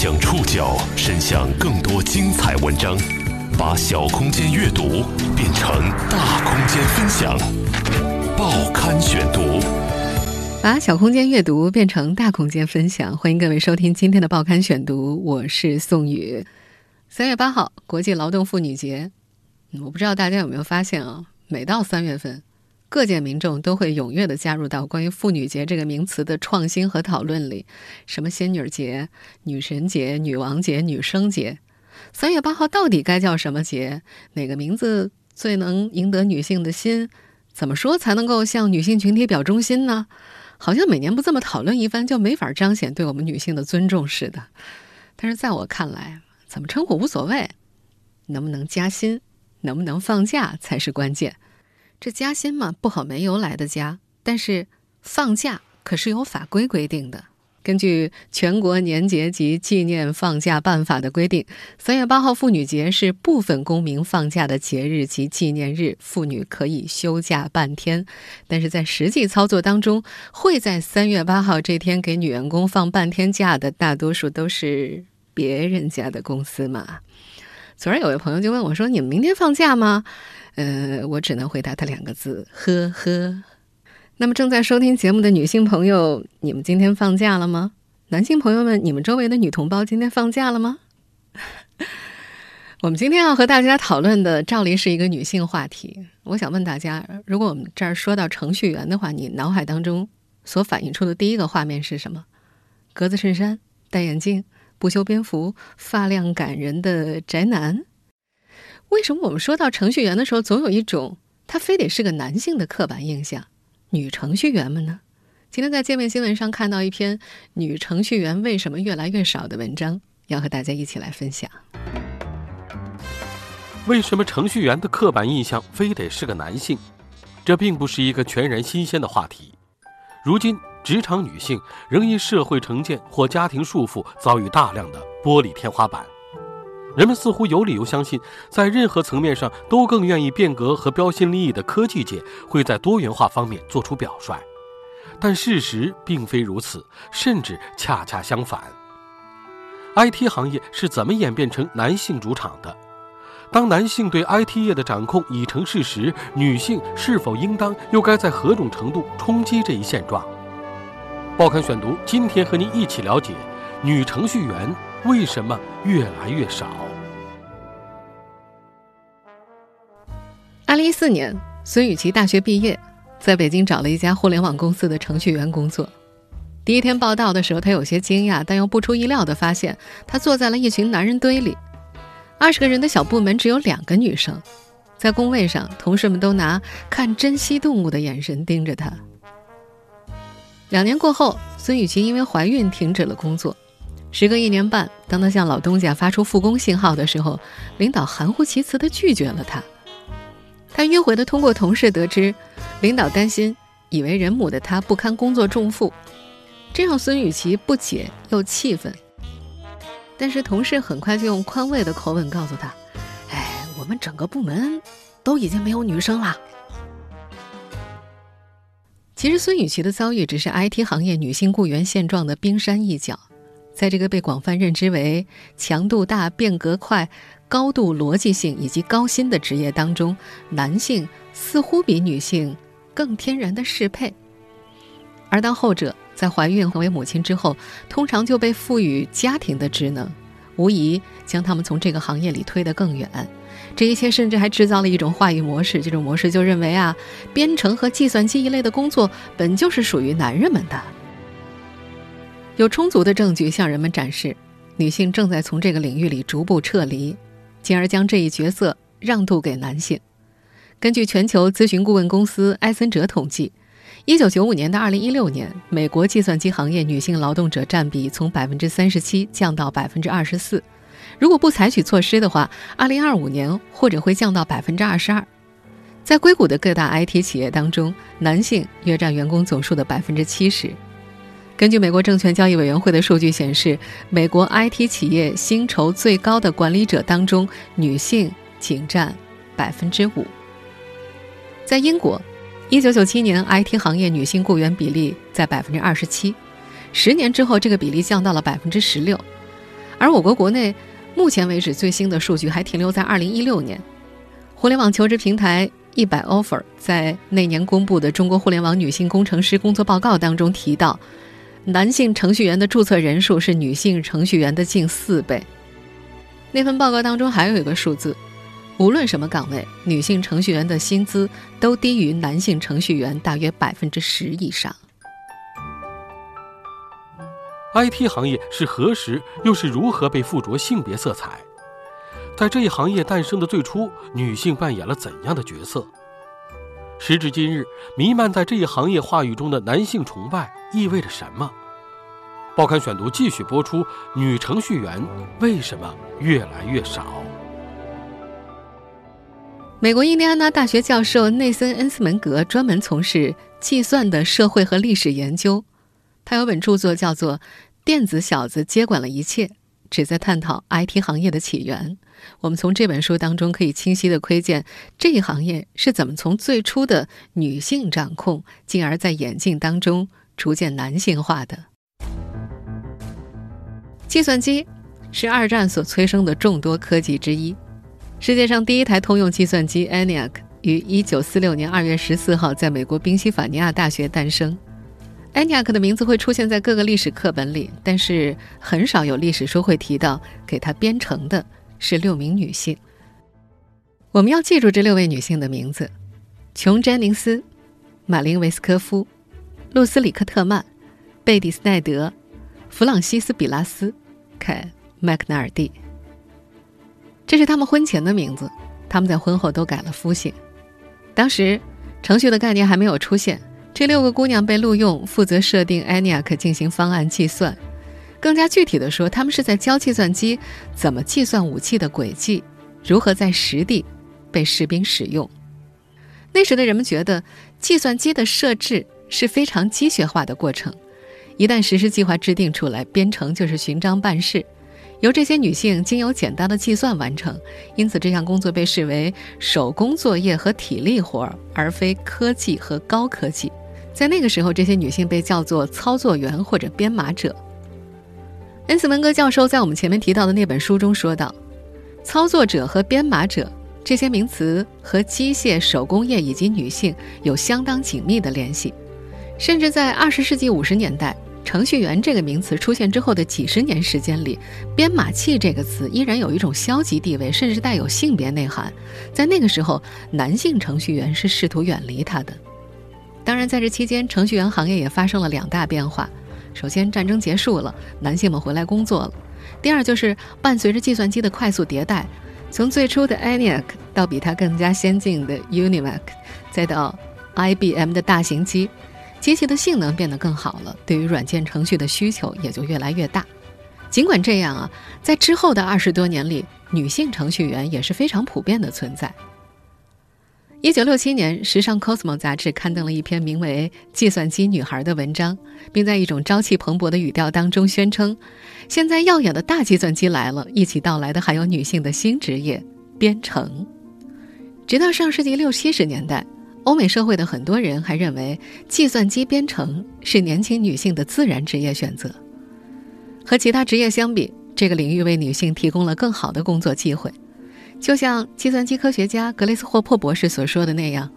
将触角伸向更多精彩文章，把小空间阅读变成大空间分享。报刊选读，把小空间阅读变成大空间分享。欢迎各位收听今天的报刊选读，我是宋宇。3月8号，国际劳动妇女节。我不知道大家有没有发现啊，每到3月份，各界民众都会踊跃地加入到关于妇女节这个名词的创新和讨论里，什么仙女节、女神节、女王节、女生节。3月8号到底该叫什么节？哪个名字最能赢得女性的心？怎么说才能够向女性群体表忠心呢？好像每年不这么讨论一番，就没法彰显对我们女性的尊重似的。但是在我看来，怎么称呼无所谓，能不能加薪，能不能放假才是关键。这加薪嘛，不好没由来的加，但是放假可是由法规规定的。根据《全国年节及纪念放假办法》的规定，3月8号妇女节是部分公民放假的节日及纪念日，妇女可以休假半天。但是在实际操作当中，会在3月8号这天给女员工放半天假的，大多数都是别人家的公司嘛。昨儿有位朋友就问我说，你们明天放假吗？我只能回答他2个字，呵呵。那么正在收听节目的女性朋友，你们今天放假了吗？男性朋友们，你们周围的女同胞今天放假了吗？我们今天要和大家讨论的照例是一个女性话题。我想问大家，如果我们这儿说到程序员的话，你脑海当中所反映出的第一个画面是什么？格子衬衫，戴眼镜，不修边幅，发量感人的宅男。为什么我们说到程序员的时候，总有一种他非得是个男性的刻板印象？女程序员们呢？今天在界面新闻上看到一篇女程序员为什么越来越少的文章，要和大家一起来分享。为什么程序员的刻板印象非得是个男性？这并不是一个全然新鲜的话题。如今职场女性仍因社会成见或家庭束缚遭遇大量的玻璃天花板，人们似乎有理由相信，在任何层面上都更愿意变革和标新立异的科技界会在多元化方面做出表率，但事实并非如此，甚至恰恰相反。 IT 行业是怎么演变成男性主场的？当男性对 IT 业的掌控已成事实，女性是否应当又该在何种程度冲击这一现状？报刊选读，今天和您一起了解女程序员为什么越来越少。2014年，孙雨琦大学毕业，在北京找了一家互联网公司的程序员工作。第一天报道的时候，他有些惊讶，但又不出意料地发现，他坐在了一群男人堆里。20个人的小部门只有2个女生，在工位上，同事们都拿看珍稀动物的眼神盯着他。2年过后，孙雨琦因为怀孕停止了工作。时隔1年半，当他向老东家发出复工信号的时候，领导含糊其辞地拒绝了他。他迂回地通过同事得知，领导担心已为人母的他不堪工作重负，这让孙雨琦不解又气愤。但是同事很快就用宽慰的口吻告诉他，我们整个部门都已经没有女生了。其实孙雨琦的遭遇只是 IT 行业女性雇员现状的冰山一角，在这个被广泛认知为强度大、变革快、高度逻辑性以及高薪的职业当中，男性似乎比女性更天然的适配。而当后者在怀孕成为母亲之后，通常就被赋予家庭的职能，无疑将他们从这个行业里推得更远。这一切甚至还制造了一种话语模式，这种模式就认为编程和计算机一类的工作本就是属于男人们的。有充足的证据向人们展示，女性正在从这个领域里逐步撤离，进而将这一角色让渡给男性。根据全球咨询顾问公司埃森哲统计，1995年到2016年，美国计算机行业女性劳动者占比从 37% 降到 24%，如果不采取措施的话，2025年或者会降到 22%。 在硅谷的各大 IT 企业当中，男性约占员工总数的 70%。 根据美国证券交易委员会的数据显示，美国 IT 企业薪酬最高的管理者当中，女性仅占 5%。 在英国，1997年 IT 行业女性雇员比例在 27%， 10年之后这个比例降到了 16%。而我国国内目前为止最新的数据还停留在2016年，互联网求职平台100 Offer 在那年公布的中国互联网女性工程师工作报告当中提到，男性程序员的注册人数是女性程序员的近4倍。那份报告当中还有一个数字，无论什么岗位，女性程序员的薪资都低于男性程序员大约10%以上。IT 行业是何时又是如何被附着性别色彩？在这一行业诞生的最初，女性扮演了怎样的角色？时至今日，弥漫在这一行业话语中的男性崇拜意味着什么？报刊选读继续播出：女程序员为什么越来越少？美国印第安纳大学教授内森·恩斯门格专门从事计算的社会和历史研究，他有本著作叫做《电子小子接管了一切》，旨在探讨 IT 行业的起源。我们从这本书当中可以清晰地窥见这一行业是怎么从最初的女性掌控，进而在演进当中逐渐男性化的。计算机是二战所催生的众多科技之一。世界上第一台通用计算机 ENIAC 于1946年2月14号在美国宾夕法尼亚大学诞生。ENIAC 的名字会出现在各个历史课本里，但是很少有历史书会提到给它编程的是6名女性。我们要记住这6位女性的名字：琼·詹宁斯、马琳·维斯科夫、露丝·里克特曼、贝蒂·斯奈德、弗朗西斯·比拉斯、凯·麦克纳尔蒂。这是她们婚前的名字，她们在婚后都改了夫姓。当时程序的概念还没有出现，这6个姑娘被录用，负责设定 ENIAC 进行方案计算。更加具体的说，她们是在教计算机怎么计算武器的轨迹，如何在实地被士兵使用。那时的人们觉得，计算机的设置是非常机械化的过程，一旦实施计划制定出来，编程就是寻章办事，由这些女性经由简单的计算完成。因此这项工作被视为手工作业和体力活，而非科技和高科技。在那个时候，这些女性被叫做操作员或者编码者。恩斯文格教授在我们前面提到的那本书中说到，操作者和编码者这些名词和机械、手工业以及女性有相当紧密的联系。甚至在20世纪50年代，程序员这个名词出现之后的几十年时间里，编码器这个词依然有一种消极地位，甚至带有性别内涵。在那个时候，男性程序员是试图远离它的。当然，在这期间，程序员行业也发生了2大变化。首先，战争结束了，男性们回来工作了。第二，就是伴随着计算机的快速迭代，从最初的 ENIAC 到比它更加先进的 UNIVAC， 再到 IBM 的大型机，机器的性能变得更好了，对于软件程序的需求也就越来越大。尽管这样啊，在之后的20多年里，女性程序员也是非常普遍的存在。1967年，时尚 Cosmo 杂志刊登了一篇名为《计算机女孩》的文章，并在一种朝气蓬勃的语调当中宣称，现在耀眼的大计算机来了，一起到来的还有女性的新职业——编程。直到上世纪60、70年代，欧美社会的很多人还认为计算机编程是年轻女性的自然职业选择。和其他职业相比，这个领域为女性提供了更好的工作机会。就像计算机科学家格雷斯霍珀博士所说的那样，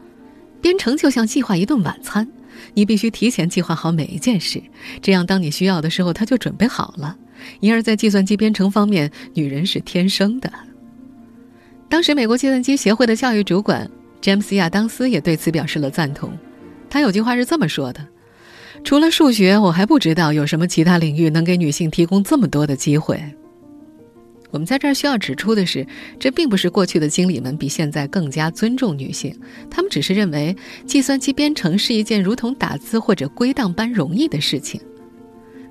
编程就像计划一顿晚餐，你必须提前计划好每一件事，这样当你需要的时候，它就准备好了。因而在计算机编程方面，女人是天生的。当时美国计算机协会的教育主管詹姆斯·亚当斯也对此表示了赞同。他有句话是这么说的：除了数学，我还不知道有什么其他领域能给女性提供这么多的机会。我们在这儿需要指出的是，这并不是过去的经理们比现在更加尊重女性，他们只是认为计算机编程是一件如同打字或者归档般容易的事情。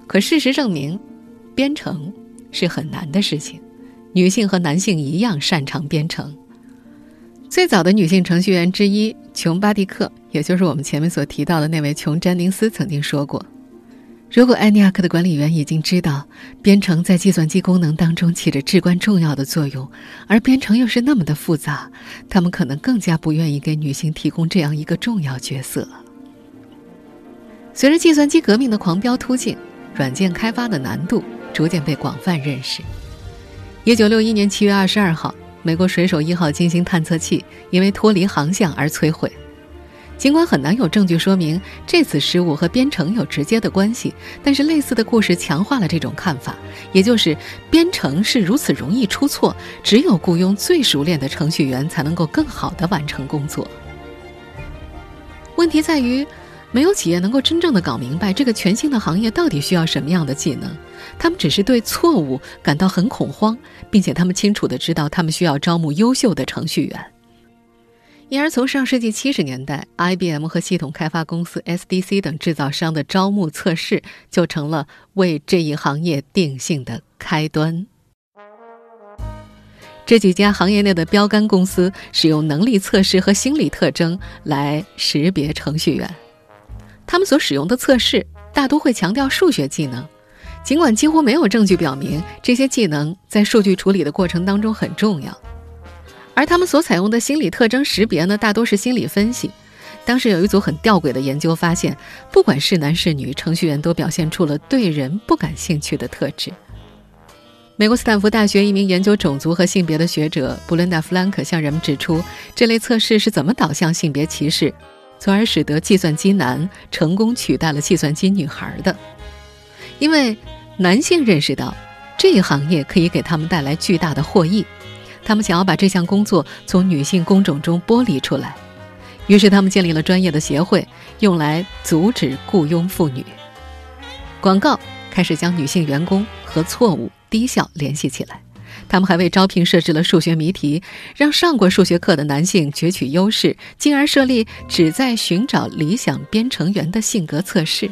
可事实证明，编程是很难的事情，女性和男性一样擅长编程。最早的女性程序员之一琼·巴蒂克，也就是我们前面所提到的那位琼·詹宁斯，曾经说过，如果ENIAC的管理员已经知道编程在计算机功能当中起着至关重要的作用，而编程又是那么的复杂，他们可能更加不愿意给女性提供这样一个重要角色。随着计算机革命的狂飙突进，软件开发的难度逐渐被广泛认识。1961年7月22号，美国水手一号金星探测器因为脱离航向而摧毁。尽管很难有证据说明这次失误和编程有直接的关系，但是类似的故事强化了这种看法，也就是编程是如此容易出错，只有雇佣最熟练的程序员才能够更好地完成工作。问题在于，没有企业能够真正地搞明白这个全新的行业到底需要什么样的技能，他们只是对错误感到很恐慌，并且他们清楚地知道他们需要招募优秀的程序员。因而从上世纪70年代 IBM 和系统开发公司 SDC 等制造商的招募测试就成了为这一行业定性的开端。这几家行业内的标杆公司使用能力测试和心理特征来识别程序员，他们所使用的测试大都会强调数学技能，尽管几乎没有证据表明这些技能在数据处理的过程当中很重要。而他们所采用的心理特征识别呢，大多是心理分析。当时有一组很吊诡的研究发现，不管是男是女，程序员都表现出了对人不感兴趣的特质。美国斯坦福大学一名研究种族和性别的学者布伦达·弗兰克向人们指出，这类测试是怎么导向性别歧视，从而使得计算机男成功取代了计算机女孩的。因为男性认识到这一行业可以给他们带来巨大的获益，他们想要把这项工作从女性工种中剥离出来，于是他们建立了专业的协会，用来阻止雇佣妇女。广告开始将女性员工和错误、低效联系起来。他们还为招聘设置了数学谜题，让上过数学课的男性攫取优势，进而设立旨在寻找理想编程员的性格测试。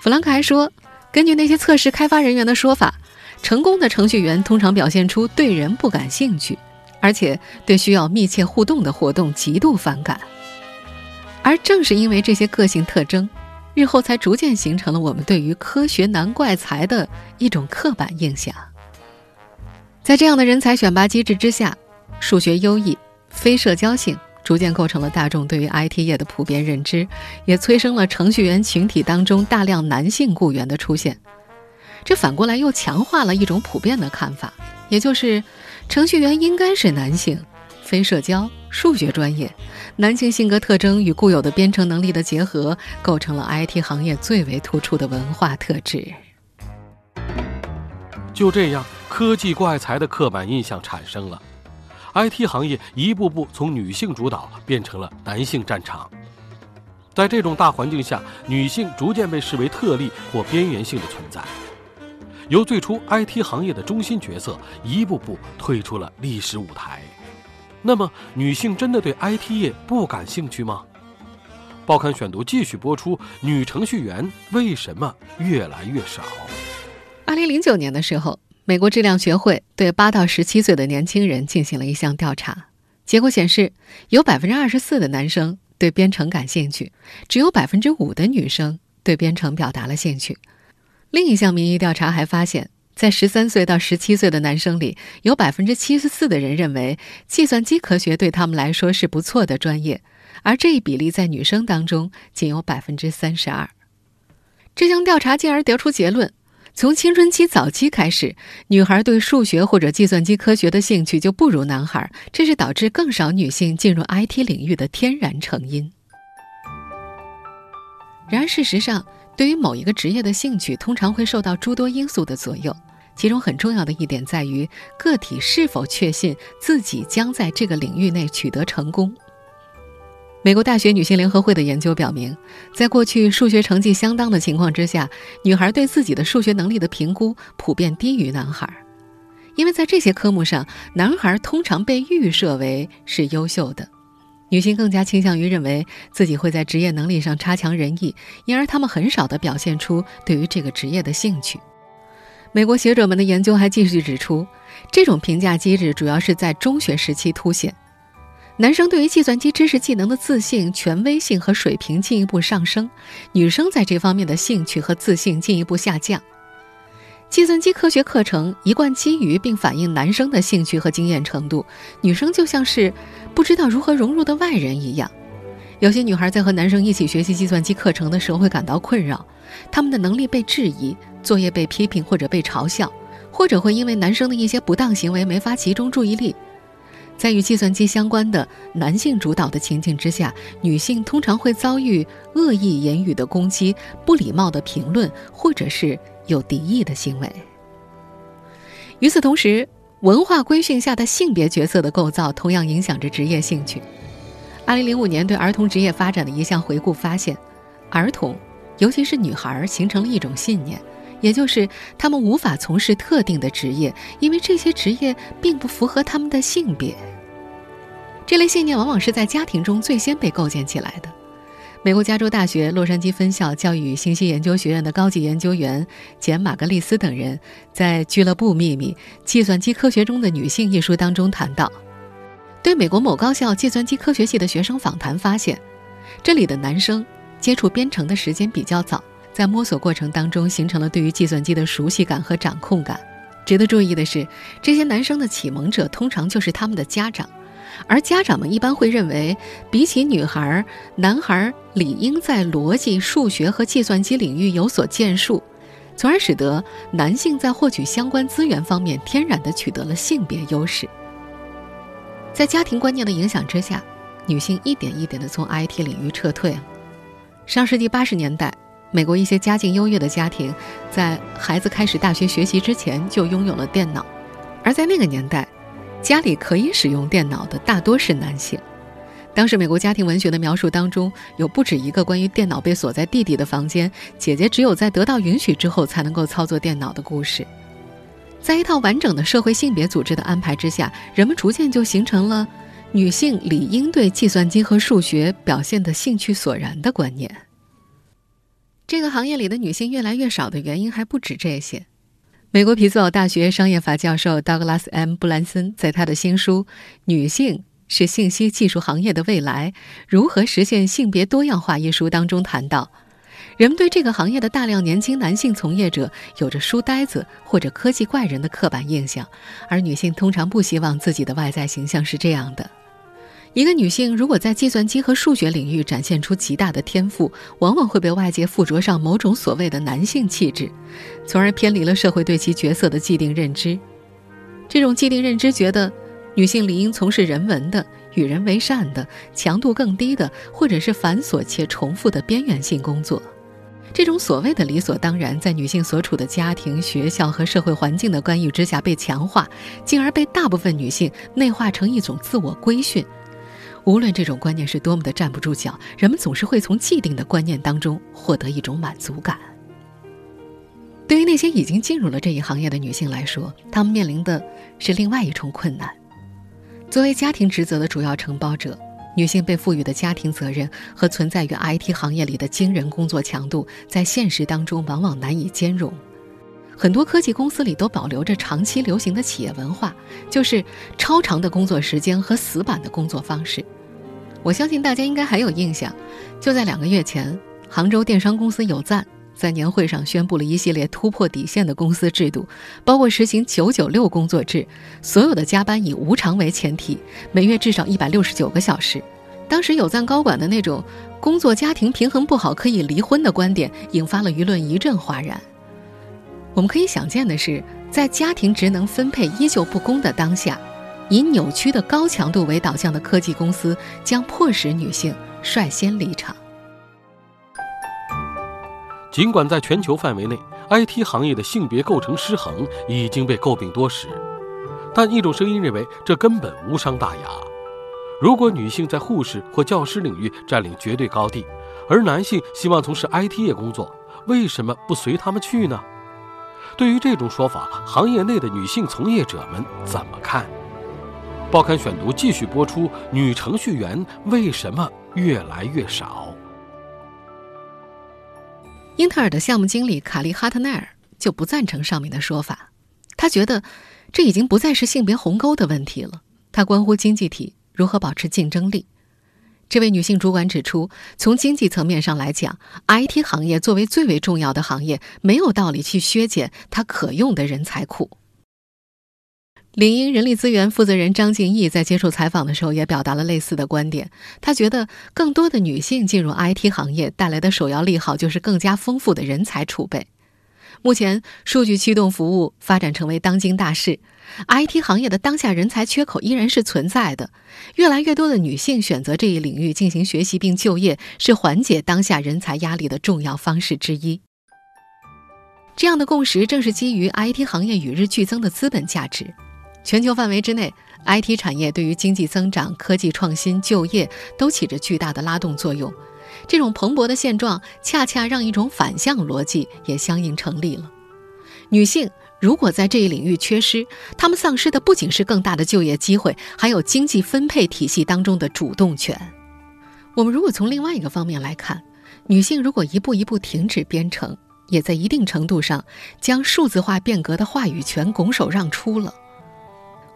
弗兰克还说，根据那些测试开发人员的说法，成功的程序员通常表现出对人不感兴趣，而且对需要密切互动的活动极度反感。而正是因为这些个性特征，日后才逐渐形成了我们对于科学男怪才的一种刻板印象。在这样的人才选拔机制之下，数学优异、非社交性逐渐构成了大众对于 IT 业的普遍认知，也催生了程序员群体当中大量男性雇员的出现。这反过来又强化了一种普遍的看法，也就是程序员应该是男性，非社交，数学专业。男性性格特征与固有的编程能力的结合，构成了 IT 行业最为突出的文化特质。就这样，科技怪才的刻板印象产生了， IT 行业一步步从女性主导变成了男性战场。在这种大环境下，女性逐渐被视为特例或边缘性的存在，由最初 IT 行业的中心角色一步步退出了历史舞台。那么女性真的对 IT 业不感兴趣吗？报刊选读继续播出，女程序员为什么越来越少？2009年的时候，美国质量学会对8到17岁的年轻人进行了一项调查，结果显示有 24% 的男生对编程感兴趣，只有 5% 的女生对编程表达了兴趣。另一项民意调查还发现，在13岁到17岁的男生里，有 74% 的人认为计算机科学对他们来说是不错的专业，而这一比例在女生当中仅有 32%。 这项调查进而得出结论，从青春期早期开始，女孩对数学或者计算机科学的兴趣就不如男孩，这是导致更少女性进入 IT 领域的天然成因。然而事实上，对于某一个职业的兴趣通常会受到诸多因素的左右，其中很重要的一点在于个体是否确信自己将在这个领域内取得成功。美国大学女性联合会的研究表明，在过去数学成绩相当的情况之下，女孩对自己的数学能力的评估普遍低于男孩，因为在这些科目上，男孩通常被预设为是优秀的。女性更加倾向于认为自己会在职业能力上差强人意，因而她们很少地表现出对于这个职业的兴趣。美国学者们的研究还继续指出，这种评价机制主要是在中学时期凸显。男生对于计算机知识技能的自信、权威性和水平进一步上升，女生在这方面的兴趣和自信进一步下降。计算机科学课程一贯基于并反映男生的兴趣和经验程度，女生就像是不知道如何融入的外人一样。有些女孩在和男生一起学习计算机课程的时候会感到困扰，她们的能力被质疑，作业被批评或者被嘲笑，或者会因为男生的一些不当行为没法集中注意力。在与计算机相关的男性主导的情境之下，女性通常会遭遇恶意言语的攻击、不礼貌的评论，或者是有敌意的行为。与此同时，文化规训下的性别角色的构造同样影响着职业兴趣。2005年对儿童职业发展的一项回顾发现，儿童，尤其是女孩，形成了一种信念，也就是他们无法从事特定的职业，因为这些职业并不符合他们的性别。这类信念往往是在家庭中最先被构建起来的。美国加州大学洛杉矶分校教育与信息研究学院的高级研究员简·马格利斯等人在《俱乐部秘密：计算机科学中的女性》一书当中谈到，对美国某高校计算机科学系的学生访谈发现，这里的男生接触编程的时间比较早，在摸索过程当中形成了对于计算机的熟悉感和掌控感。值得注意的是，这些男生的启蒙者通常就是他们的家长，而家长们一般会认为，比起女孩，男孩理应在逻辑、数学和计算机领域有所建树，从而使得男性在获取相关资源方面天然地取得了性别优势。在家庭观念的影响之下，女性一点一点地从 IT 领域撤退了。上世纪80年代，美国一些家境优越的家庭在孩子开始大学学习之前就拥有了电脑，而在那个年代，家里可以使用电脑的大多是男性。当时美国家庭文学的描述当中，有不止一个关于电脑被锁在弟弟的房间，姐姐只有在得到允许之后才能够操作电脑的故事。在一套完整的社会性别组织的安排之下，人们逐渐就形成了女性理应对计算机和数学表现的兴趣索然的观念。这个行业里的女性越来越少的原因还不止这些。美国匹兹堡大学商业法教授 Douglas M. 布兰森在他的新书《女性是信息技术行业的未来：如何实现性别多样化》一书当中谈到，人们对这个行业的大量年轻男性从业者有着书呆子或者科技怪人的刻板印象，而女性通常不希望自己的外在形象是这样的。一个女性如果在计算机和数学领域展现出极大的天赋，往往会被外界附着上某种所谓的男性气质，从而偏离了社会对其角色的既定认知。这种既定认知觉得女性理应从事人文的、与人为善的、强度更低的，或者是繁琐且重复的边缘性工作。这种所谓的理所当然，在女性所处的家庭、学校和社会环境的干预之下被强化，进而被大部分女性内化成一种自我规训。无论这种观念是多么的站不住脚，人们总是会从既定的观念当中获得一种满足感。对于那些已经进入了这一行业的女性来说，她们面临的是另外一重困难。作为家庭职责的主要承包者，女性被赋予的家庭责任和存在于 IT 行业里的惊人工作强度，在现实当中往往难以兼容。很多科技公司里都保留着长期流行的企业文化，就是超长的工作时间和死板的工作方式。我相信大家应该还有印象，就在2个月前，杭州电商公司有赞在年会上宣布了一系列突破底线的公司制度，包括实行996工作制，所有的加班以无偿为前提，每月至少169个小时。当时有赞高管的那种工作家庭平衡不好可以离婚的观点，引发了舆论一阵哗然。我们可以想见的是，在家庭职能分配依旧不公的当下，以扭曲的高强度为导向的科技公司将迫使女性率先离场。尽管在全球范围内 IT 行业的性别构成失衡已经被诟病多时，但一种声音认为这根本无伤大雅。如果女性在护士或教师领域占领绝对高地，而男性希望从事 IT 业工作，为什么不随他们去呢？对于这种说法，行业内的女性从业者们怎么看？报刊选读继续播出：女程序员为什么越来越少？英特尔的项目经理卡利·哈特奈尔就不赞成上面的说法，他觉得这已经不再是性别鸿沟的问题了，它关乎经济体如何保持竞争力。这位女性主管指出，从经济层面上来讲， IT 行业作为最为重要的行业，没有道理去削减它可用的人才库。领英人力资源负责人张静义在接受采访的时候也表达了类似的观点，他觉得更多的女性进入 IT 行业带来的首要利好就是更加丰富的人才储备。目前，数据驱动服务发展成为当今大事。IT 行业的当下人才缺口依然是存在的，越来越多的女性选择这一领域进行学习并就业，是缓解当下人才压力的重要方式之一。这样的共识正是基于 IT 行业与日俱增的资本价值。全球范围之内， IT 产业对于经济增长、科技创新、就业都起着巨大的拉动作用。这种蓬勃的现状恰恰让一种反向逻辑也相应成立了。女性如果在这一领域缺失，她们丧失的不仅是更大的就业机会，还有经济分配体系当中的主动权。我们如果从另外一个方面来看，女性如果一步一步停止编程，也在一定程度上将数字化变革的话语权拱手让出了。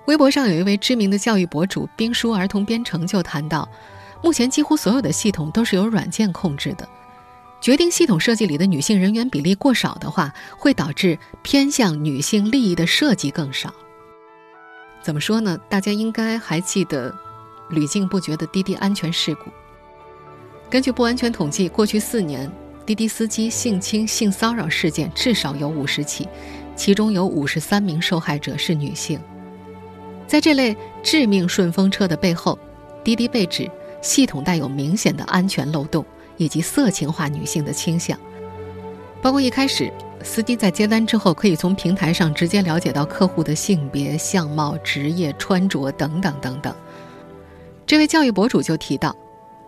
微博上有一位知名的教育博主冰叔儿童编程就谈到，目前几乎所有的系统都是由软件控制的，决定系统设计里的女性人员比例过少的话，会导致偏向女性利益的设计更少。怎么说呢？大家应该还记得屡禁不绝的滴滴安全事故。根据不完全统计，过去4年，滴滴司机性侵、性骚扰事件至少有50起，其中有53名受害者是女性。在这类致命顺风车的背后，滴滴被指系统带有明显的安全漏洞以及色情化女性的倾向，包括一开始司机在接单之后可以从平台上直接了解到客户的性别、相貌、职业、穿着等等等等。这位教育博主就提到，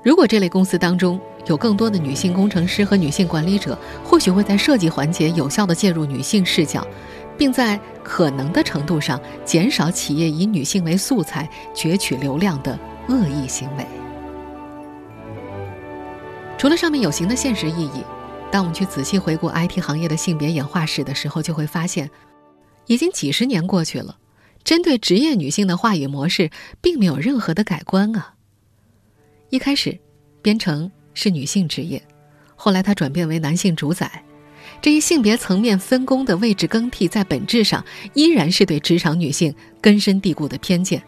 如果这类公司当中有更多的女性工程师和女性管理者，或许会在设计环节有效地介入女性视角，并在可能的程度上减少企业以女性为素材攫取流量的恶意行为。除了上面有形的现实意义，当我们去仔细回顾 IT 行业的性别演化史的时候，就会发现已经几十年过去了，针对职业女性的话语模式并没有任何的改观啊。一开始编程是女性职业，后来它转变为男性主宰，这一性别层面分工的位置更替在本质上依然是对职场女性根深蒂固的偏见。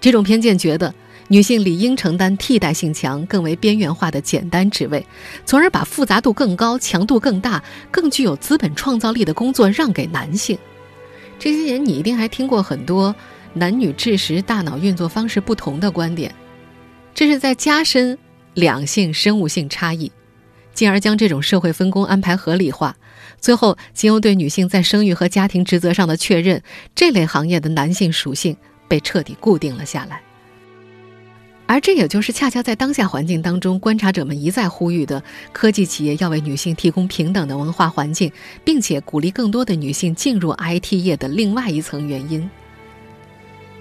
这种偏见觉得女性理应承担替代性强、更为边缘化的简单职位，从而把复杂度更高、强度更大、更具有资本创造力的工作让给男性。这些年你一定还听过很多男女智识、大脑运作方式不同的观点，这是在加深两性生物性差异，进而将这种社会分工安排合理化，最后经由对女性在生育和家庭职责上的确认，这类行业的男性属性被彻底固定了下来。而这也就是恰恰在当下环境当中，观察者们一再呼吁的科技企业要为女性提供平等的文化环境，并且鼓励更多的女性进入 IT 业的另外一层原因。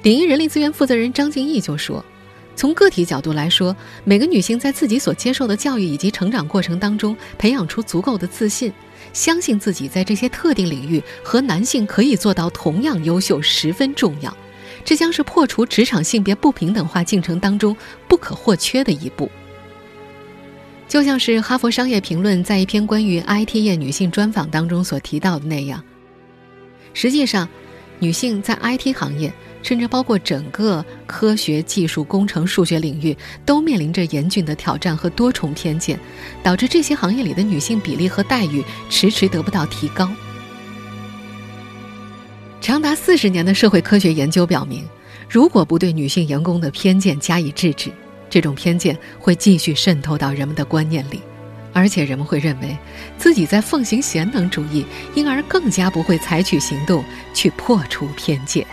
鼎一人力资源负责人张静义就说，从个体角度来说，每个女性在自己所接受的教育以及成长过程当中培养出足够的自信，相信自己在这些特定领域和男性可以做到同样优秀十分重要，这将是破除职场性别不平等化进程当中不可或缺的一步。就像是哈佛商业评论在一篇关于 IT 业女性专访当中所提到的那样，实际上女性在 IT 行业，甚至包括整个科学技术工程数学领域，都面临着严峻的挑战和多重偏见，导致这些行业里的女性比例和待遇迟迟得不到提高。长达40年的社会科学研究表明，如果不对女性员工的偏见加以制止，这种偏见会继续渗透到人们的观念里，而且人们会认为自己在奉行贤能主义，因而更加不会采取行动去破除偏见。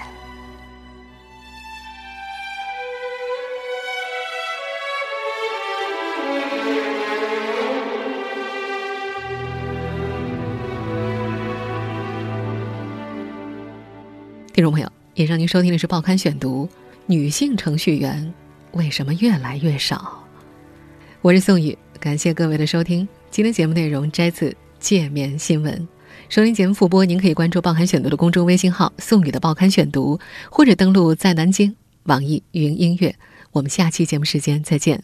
听众朋友，以上您收听的是《报刊选读》，女性程序员为什么越来越少？我是宋宇，感谢各位的收听。今天节目内容摘自《界面新闻》。收听节目复播，您可以关注《报刊选读》的公众微信号“宋宇的报刊选读”，或者登录在南京网易云音乐。我们下期节目时间再见。